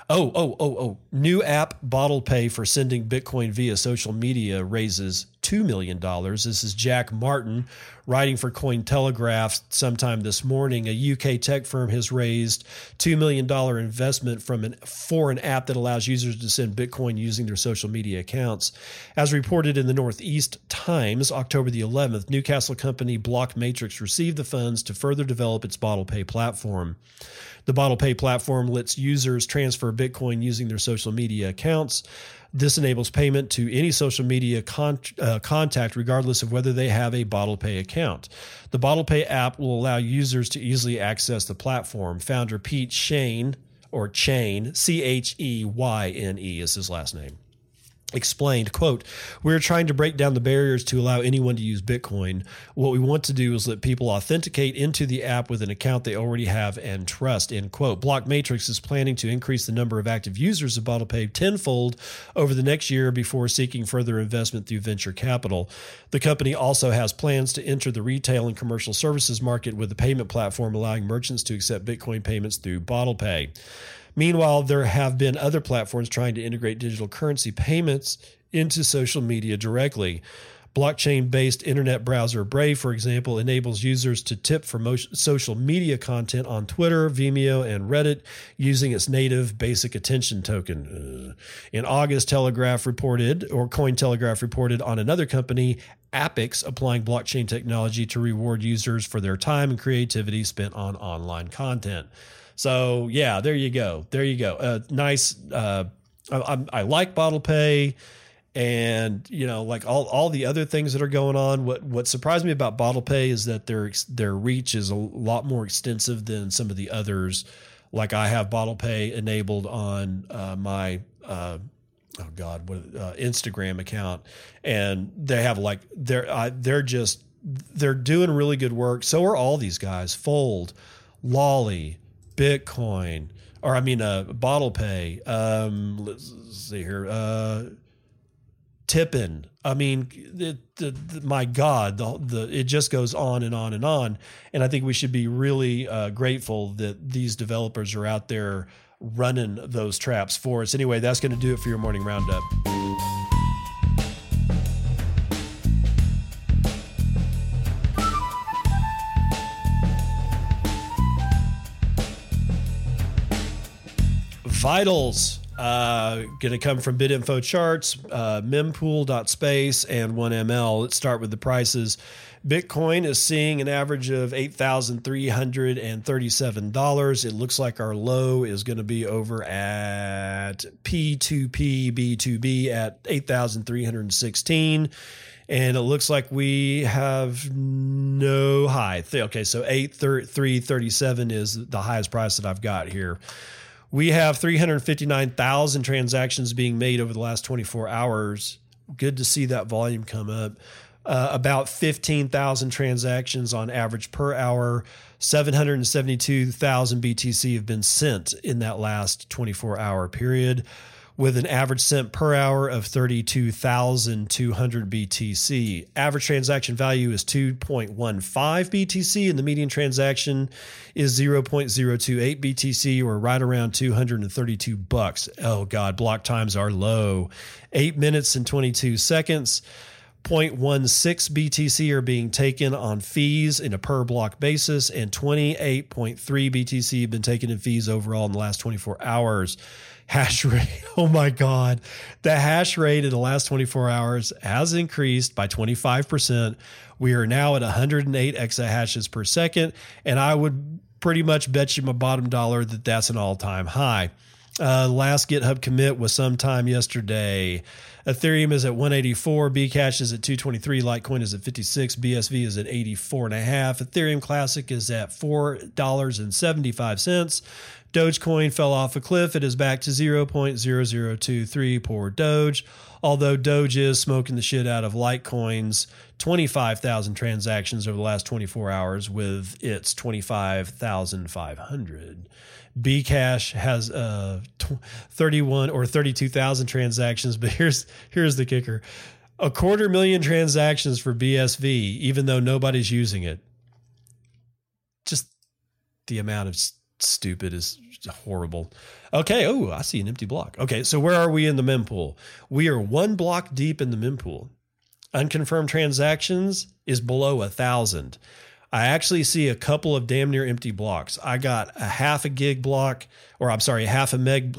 Oh, oh, oh, oh. New app Bottle Pay for sending Bitcoin via social media raises two million dollars. This is Jack Martin writing for Cointelegraph sometime this morning. A U K tech firm has raised two million dollars investment from an foreign app that allows users to send Bitcoin using their social media accounts. As reported in the Northeast Times, October the eleventh, Newcastle company Block Matrix received the funds to further develop its Bottle Pay platform. The Bottle Pay platform lets users transfer Bitcoin using their social media accounts. This enables payment to any social media con- uh, contact, regardless of whether they have a Bottle Pay account. The Bottle Pay app will allow users to easily access the platform. Founder Pete Shane, or Chain, C H E Y N E is his last name, explained, quote, "We're trying to break down the barriers to allow anyone to use Bitcoin. What we want to do is let people authenticate into the app with an account they already have and trust," end quote. Block Matrix is planning to increase the number of active users of Bottle Pay tenfold over the next year before seeking further investment through venture capital. The company also has plans to enter the retail and commercial services market with a payment platform allowing merchants to accept Bitcoin payments through Bottle Pay. Meanwhile, there have been other platforms trying to integrate digital currency payments into social media directly. Blockchain-based internet browser Brave, for example, enables users to tip for mo- social media content on Twitter, Vimeo, and Reddit using its native basic attention token. Uh, in August, Telegraph reported, or Cointelegraph reported on another company, Appix, applying blockchain technology to reward users for their time and creativity spent on online content. So, yeah, there you go. There you go. Uh, nice. Uh, I, I like Bottle Pay and, you know, like all, all the other things that are going on. What what surprised me about Bottle Pay is that their their reach is a lot more extensive than some of the others. Like I have Bottle Pay enabled on uh, my uh, oh God, what, uh, Instagram account. And they have like they're uh, they're just they're doing really good work. So are all these guys. Fold, Lolly, Bitcoin, or I mean, uh, Bottle Pay. Um, let's see here. Uh, Tippin. I mean, it, the, the, my God, the, the it just goes on and on and on. And I think we should be really uh, grateful that these developers are out there running those traps for us. Anyway, that's going to do it for your morning roundup. Vitals uh, going to come from BitInfo charts, uh, mempool.space, and one M L. Let's start with the prices. Bitcoin is seeing an average of eight thousand three hundred thirty-seven dollars. It looks like our low is going to be over at P two P B two B at eight thousand three hundred sixteen dollars. And it looks like we have no high. Okay, so eight thousand three hundred thirty-seven dollars is the highest price that I've got here. We have three hundred fifty-nine thousand transactions being made over the last twenty-four hours. Good to see that volume come up. Uh, about fifteen thousand transactions on average per hour. seven hundred seventy-two thousand B T C have been sent in that last twenty-four hour period, with an average sent per hour of thirty-two thousand two hundred B T C. Average transaction value is two point one five B T C, and the median transaction is zero point zero two eight B T C, or right around two hundred thirty-two bucks. Oh, God, block times are low. eight minutes and twenty-two seconds. zero point one six B T C are being taken on fees in a per block basis, and twenty-eight point three B T C have been taken in fees overall in the last twenty-four hours. Hash rate, oh my God. The hash rate in the last twenty-four hours has increased by twenty-five percent. We are now at one hundred eight exahashes per second, and I would pretty much bet you my bottom dollar that that's an all-time high. Uh, last GitHub commit was sometime yesterday. Ethereum is at one eighty-four. Bcash is at two twenty-three. Litecoin is at fifty-six. B S V is at eighty-four and a half. Ethereum Classic is at four dollars and seventy-five cents. Dogecoin fell off a cliff. It is back to zero point zero zero two three. Poor Doge. Although Doge is smoking the shit out of Litecoin's twenty-five thousand transactions over the last twenty-four hours with its twenty-five thousand five hundred. Bcash has uh, thirty-one or thirty-two thousand transactions, but here's here's the kicker. A quarter million transactions for B S V, even though nobody's using it. Just the amount of stupid is horrible. Okay. Oh, I see an empty block. Okay. So where are we in the mempool? We are one block deep in the mempool. Unconfirmed transactions is below one thousand. I actually see a couple of damn near empty blocks. I got a half a gig block, or I'm sorry, half a meg,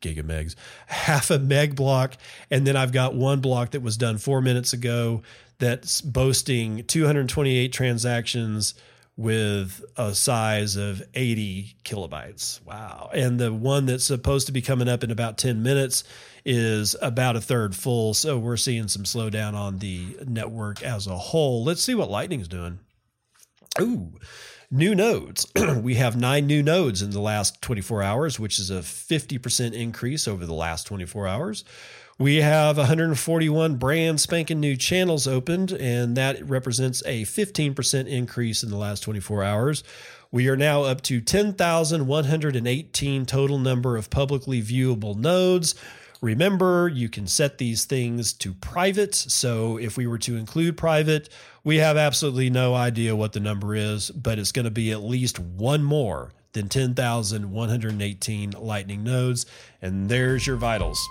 gig of megs, half a meg block. And then I've got one block that was done four minutes ago that's boasting two hundred twenty-eight transactions with a size of eighty kilobytes. Wow. And the one that's supposed to be coming up in about ten minutes is about a third full. So we're seeing some slowdown on the network as a whole. Let's see what Lightning's doing. Ooh, new nodes. We have nine new nodes in the last twenty-four hours, which is a fifty percent increase over the last twenty-four hours. We have one hundred forty-one brand spanking new channels opened, and that represents a fifteen percent increase in the last twenty-four hours. We are now up to ten thousand one hundred eighteen total number of publicly viewable nodes. Remember, you can set these things to private. So if we were to include private, we have absolutely no idea what the number is, but it's going to be at least one more than ten thousand one hundred eighteen Lightning nodes. And there's your vitals.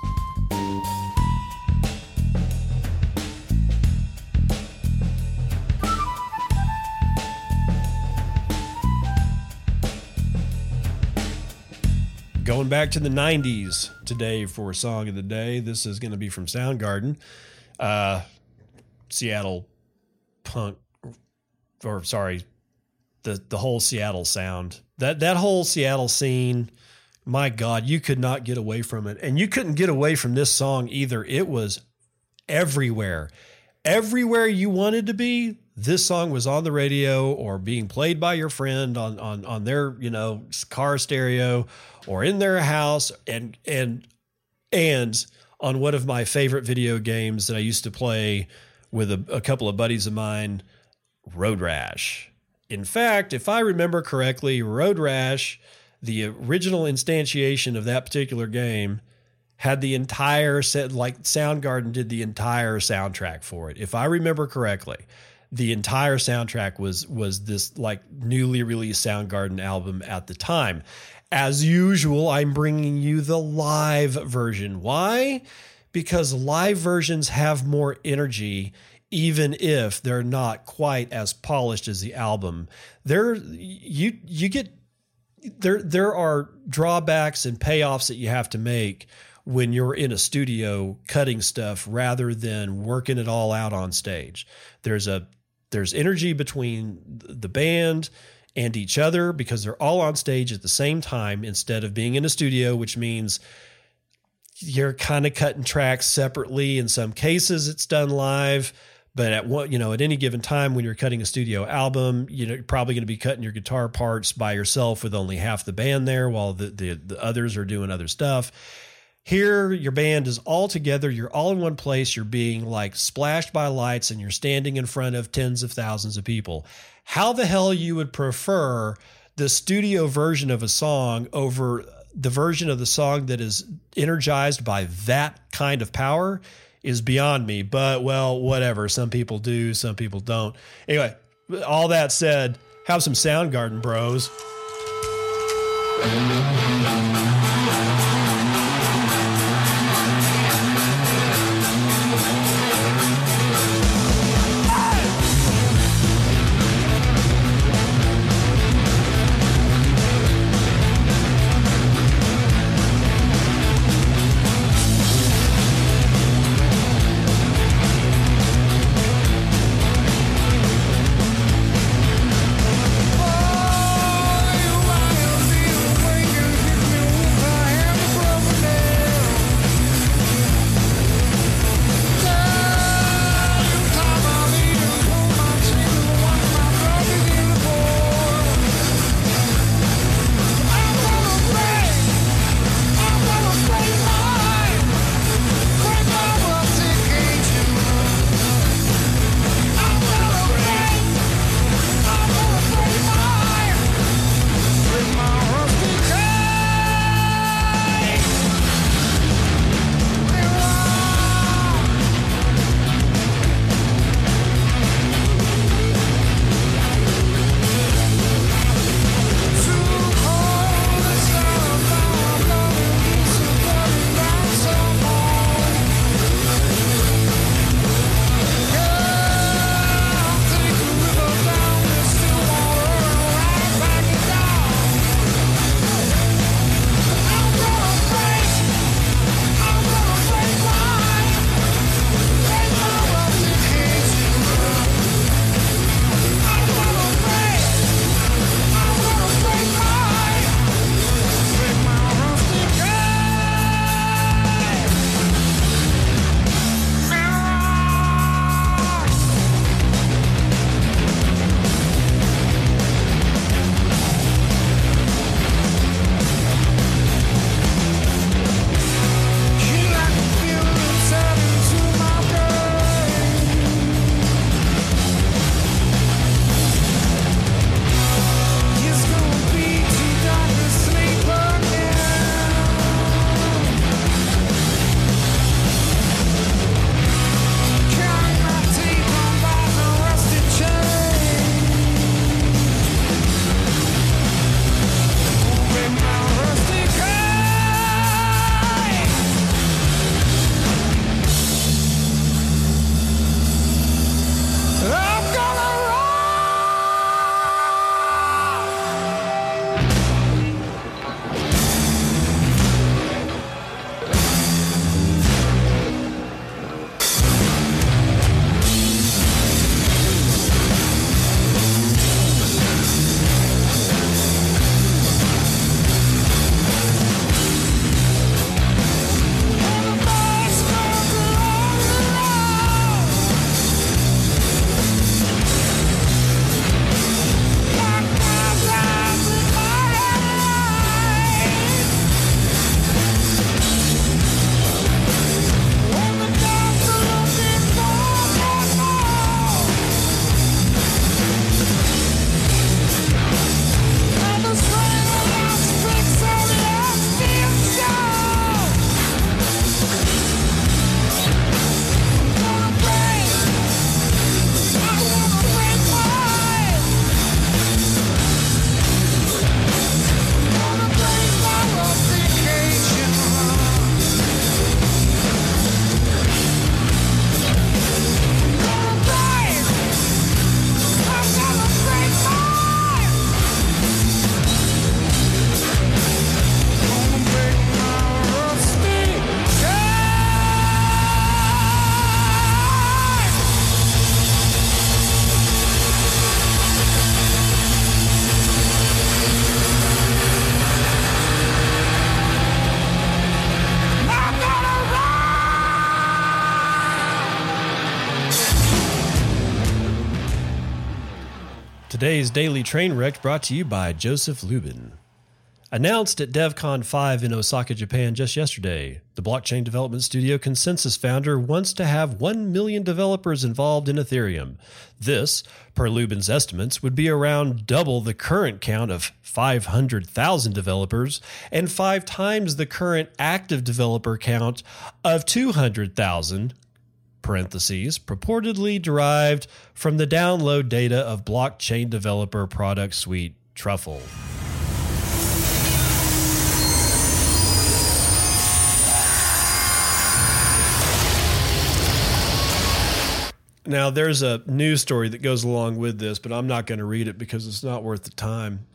Going back to the nineties today for Song of the Day. This is going to be from Soundgarden. Uh, Seattle punk, or sorry, the, the whole Seattle sound. That, that whole Seattle scene, my God, you could not get away from it. And you couldn't get away from this song either. It was everywhere. Everywhere you wanted to be, this song was on the radio or being played by your friend on, on, on their, you know, car stereo or in their house. And, and, and on one of my favorite video games that I used to play with a, a couple of buddies of mine, Road Rash. In fact, if I remember correctly, Road Rash, the original instantiation of that particular game, had the entire set, like Soundgarden did the entire soundtrack for it. If I remember correctly, the entire soundtrack was was this like newly released Soundgarden album at the time. As usual, I'm bringing you the live version. Why? Because live versions have more energy, even if they're not quite as polished as the album. There, you you get there. There are drawbacks and payoffs that you have to make when you're in a studio cutting stuff rather than working it all out on stage. There's a There's energy between the band and each other because they're all on stage at the same time instead of being in a studio, which means you're kind of cutting tracks separately. In some cases, it's done live, but at what, you know, at any given time when you're cutting a studio album, you know, you're probably going to be cutting your guitar parts by yourself with only half the band there while the, the, the others are doing other stuff. Here, your band is all together. You're all in one place. You're being like splashed by lights and you're standing in front of tens of thousands of people. How the hell you would prefer the studio version of a song over the version of the song that is energized by that kind of power is beyond me. But, well, whatever. Some people do. Some people don't. Anyway, all that said, have some Soundgarden, bros. Today's Daily Train Wreck brought to you by Joseph Lubin. Announced at DevCon five in Osaka, Japan just yesterday, the blockchain development studio Consensus founder wants to have one million developers involved in Ethereum. This, per Lubin's estimates, would be around double the current count of five hundred thousand developers and five times the current active developer count of two hundred thousand parentheses, purportedly derived from the download data of blockchain developer product suite Truffle. Now, there's a news story that goes along with this, but I'm not going to read it because it's not worth the time.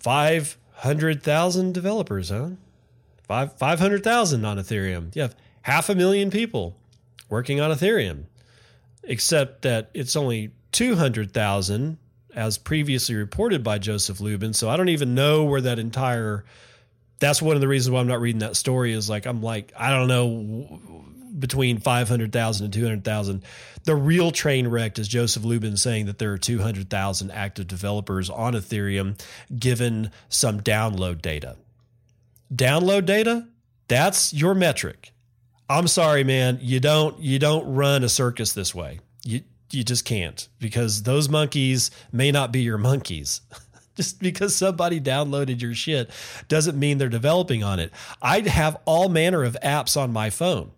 five hundred thousand developers, huh? Five, five hundred thousand on Ethereum. You have half a million people working on Ethereum, except that it's only two hundred thousand as previously reported by Joseph Lubin. So I don't even know where that entire, that's one of the reasons why I'm not reading that story is like, I'm like, I don't know between five hundred thousand and two hundred thousand. The real train wreck is Joseph Lubin saying that there are two hundred thousand active developers on Ethereum given some download data. Download data? That's your metric. I'm sorry, man. You don't you don't run a circus this way. You you just can't, because those monkeys may not be your monkeys. Just because somebody downloaded your shit doesn't mean they're developing on it. I'd have all manner of apps on my phone.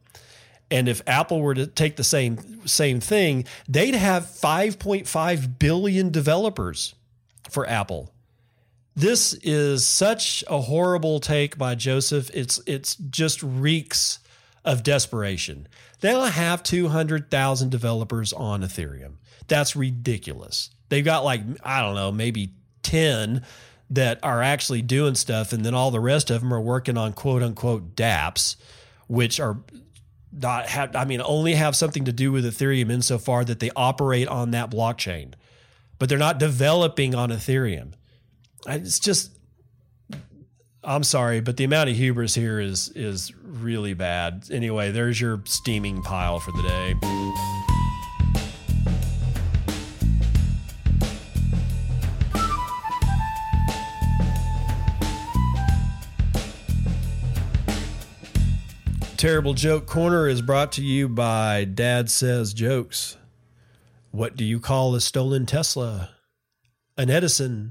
And if Apple were to take the same same thing, they'd have five point five billion developers for Apple. This is such a horrible take by Joseph. It's it's just reeks of desperation. They'll have two hundred thousand developers on Ethereum. That's ridiculous. They've got like, I don't know, maybe ten that are actually doing stuff, and then all the rest of them are working on quote-unquote dApps, which are not have, I mean, only have something to do with Ethereum insofar that they operate on that blockchain, but they're not developing on Ethereum. It's just, I'm sorry, but the amount of hubris here is, is really bad. Anyway, there's your steaming pile for the day. Terrible Joke Corner is brought to you by Dad Says Jokes. What do you call a stolen Tesla? An Edison.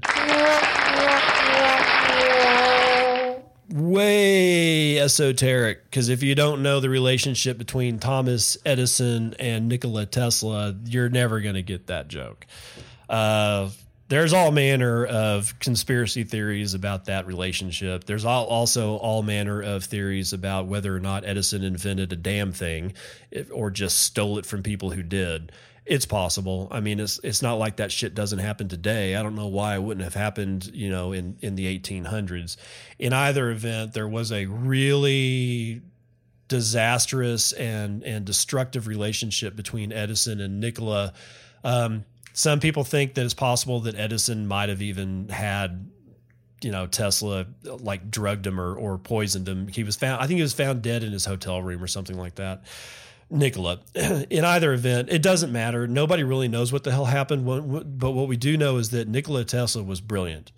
Way esoteric, because if you don't know the relationship between Thomas Edison and Nikola Tesla, you're never going to get that joke. Uh, there's all manner of conspiracy theories about that relationship. There's all, also all manner of theories about whether or not Edison invented a damn thing or just stole it from people who did. It's possible. I mean, it's it's not like that shit doesn't happen today. I don't know why it wouldn't have happened, you know, in, in the eighteen hundreds. In either event, there was a really disastrous and, and destructive relationship between Edison and Nikola. Um, some people think that it's possible that Edison might have even had, you know, Tesla like drugged him or, or poisoned him. He was found, I think he was found dead in his hotel room or something like that. Nikola. In either event, it doesn't matter. Nobody really knows what the hell happened. But what we do know is that Nikola Tesla was brilliant.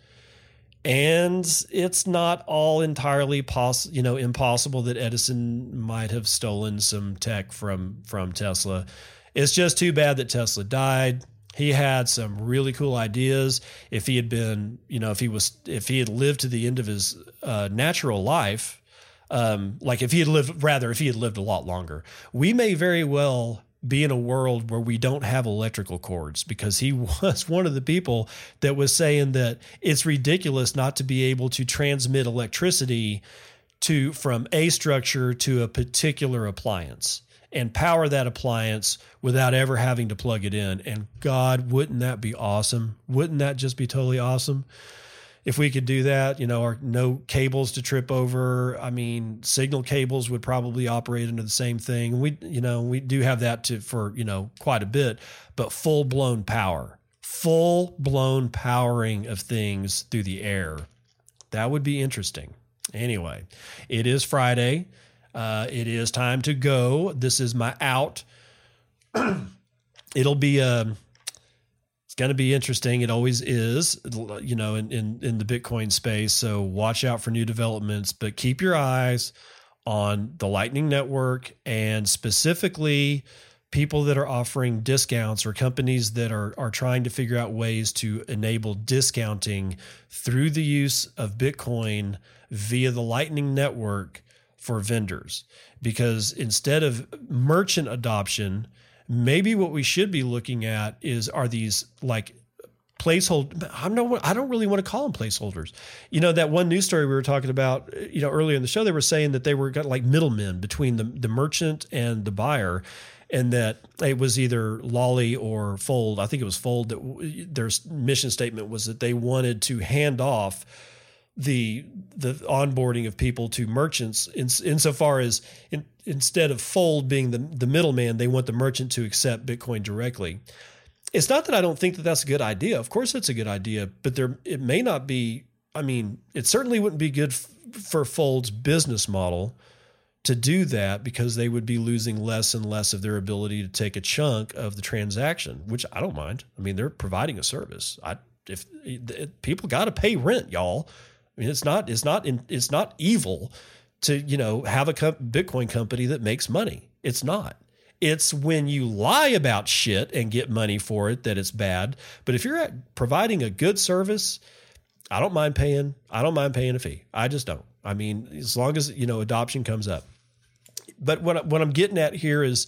And it's not all entirely poss- you know, impossible that Edison might have stolen some tech from, from Tesla. It's just too bad that Tesla died. He had some really cool ideas. If he had been, you know, if he was, if he had lived to the end of his uh, natural life, Um, like if he had lived, rather, if he had lived a lot longer, we may very well be in a world where we don't have electrical cords, because he was one of the people that was saying that it's ridiculous not to be able to transmit electricity to from a structure to a particular appliance and power that appliance without ever having to plug it in. And God, wouldn't that be awesome? Wouldn't that just be totally awesome? If we could do that, you know, or no cables to trip over. I mean, signal cables would probably operate under the same thing. We, you know, we do have that to, for, you know, quite a bit, but full blown power, full blown powering of things through the air. That would be interesting. Anyway, it is Friday. Uh, it is time to go. This is my out. It'll be, um, going to be interesting. It always is, you know, in, in, in the Bitcoin space. So watch out for new developments, but keep your eyes on the Lightning Network and specifically people that are offering discounts or companies that are, are trying to figure out ways to enable discounting through the use of Bitcoin via the Lightning Network for vendors. Because instead of merchant adoption, maybe what we should be looking at is are these like placeholder. I'm no, I don't really want to call them placeholders. You know, that one news story we were talking about, you know, earlier in the show, they were saying that they were got like middlemen between the, the merchant and the buyer, and that it was either Lolly or Fold. I think it was Fold that their mission statement was that they wanted to hand off the the onboarding of people to merchants in, insofar as in, instead of Fold being the, the middleman, they want the merchant to accept Bitcoin directly. It's not that I don't think that that's a good idea. Of course, it's a good idea, but there it may not be. I mean, it certainly wouldn't be good f- for Fold's business model to do that, because they would be losing less and less of their ability to take a chunk of the transaction, which I don't mind. I mean, they're providing a service. I if, if people got to pay rent, y'all. I mean, it's not it's not it's not evil to, you know, have a comp- Bitcoin company that makes money. It's not. It's when you lie about shit and get money for it that it's bad. But if you're at providing a good service, I don't mind paying. I don't mind paying a fee. I just don't. I mean, as long as, you know, adoption comes up. But what, what I'm getting at here is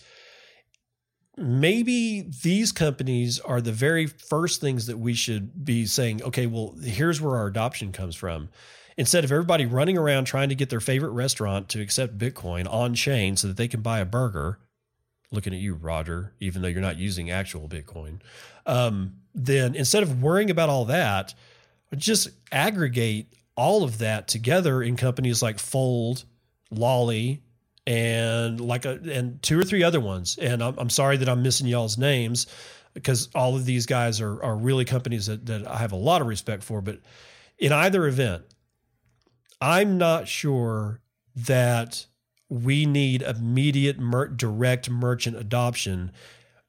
maybe these companies are the very first things that we should be saying, okay, well, here's where our adoption comes from. Instead of everybody running around trying to get their favorite restaurant to accept Bitcoin on chain so that they can buy a burger, looking at you, Roger, even though you're not using actual Bitcoin, um, then instead of worrying about all that, just aggregate all of that together in companies like Fold, Lolly, and like a, and two or three other ones. And I'm, I'm sorry that I'm missing y'all's names, because all of these guys are are really companies that, that I have a lot of respect for. But in either event, I'm not sure that we need immediate mer- direct merchant adoption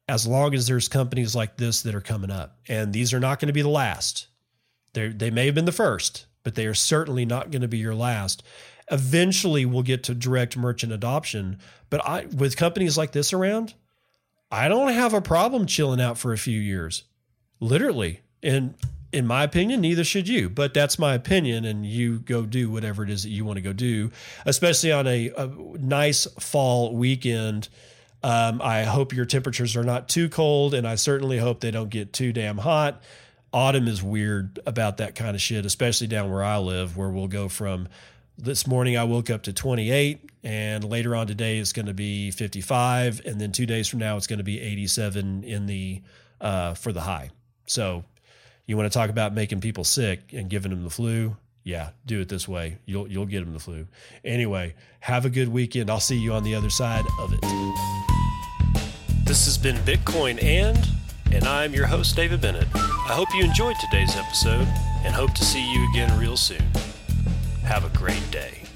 as long as there's companies like this that are coming up. And these are not going to be the last. They they may have been the first, but they are certainly not going to be your last. Eventually, we'll get to direct merchant adoption. But I, with companies like this around, I don't have a problem chilling out for a few years, literally. And in my opinion, neither should you. But that's my opinion, and you go do whatever it is that you want to go do, especially on a, a nice fall weekend. Um, I hope your temperatures are not too cold, and I certainly hope they don't get too damn hot. Autumn is weird about that kind of shit, especially down where I live, where we'll go from this morning I woke up to twenty-eight, and later on today it's going to be fifty-five, and then two days from now it's going to be eighty-seven in the uh, for the high. So you want to talk about making people sick and giving them the flu? Yeah, do it this way. You'll you'll get them the flu. Anyway, have a good weekend. I'll see you on the other side of it. This has been Bitcoin and. And I'm your host, David Bennett. I hope you enjoyed today's episode and hope to see you again real soon. Have a great day.